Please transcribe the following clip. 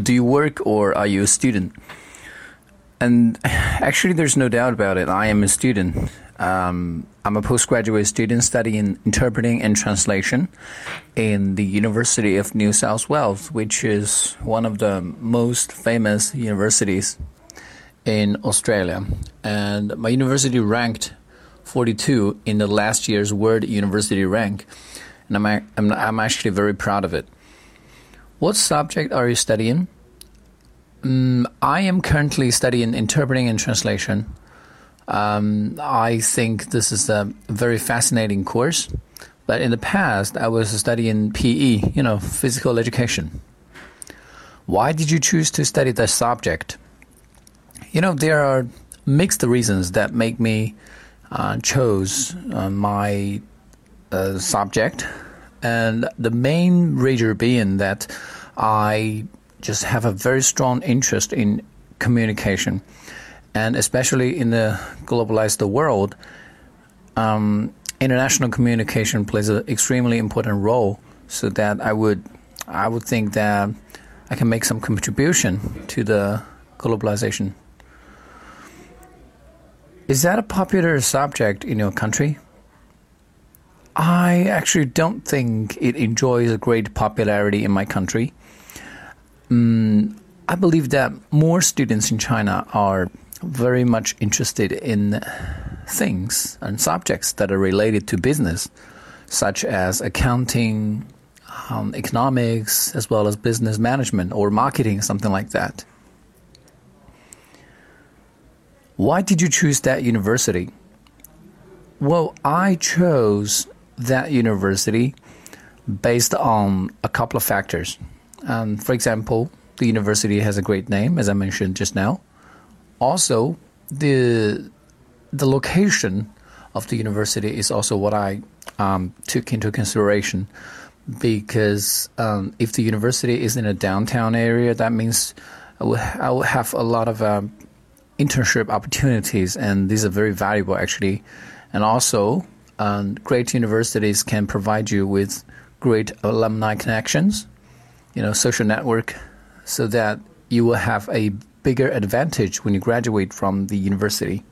do you work or are you a student? And actually, there's no doubt about it. I am a student. I'm a postgraduate student studying interpreting and translation in the University of New South Wales, which is one of the most famous universities in Australia. And my university ranked 42 in the last year's World University Rank. And I'm actually very proud of it. What subject are you studying? I am currently studying interpreting and translation. I think this is a very fascinating course, but in the past I was studying PE, physical education. Why did you choose to study that subject? There are mixed reasons that make me chose my subject, and the main reason being that I just have a very strong interest in communication, and especially in the globalized world, international communication plays an extremely important role. So that I would think that I can make some contribution to the globalization. Is that a popular subject in your country? I actually don't think it enjoys a great popularity in my country. I believe that more students in China are very much interested in things and subjects that are related to business, such as accounting, economics, as well as business management or marketing, something like that. Why did you choose that university? Well, I chose that university based on a couple of factors. For example, the university has a great name, as I mentioned just now. Also, the location of the university is also what I took into consideration, because if the university is in a downtown area, that means I will have a lot of internship opportunities, and these are very valuable, actually. And also, great universities can provide you with great alumni connections, social network, so that you will have a bigger advantage when you graduate from the university.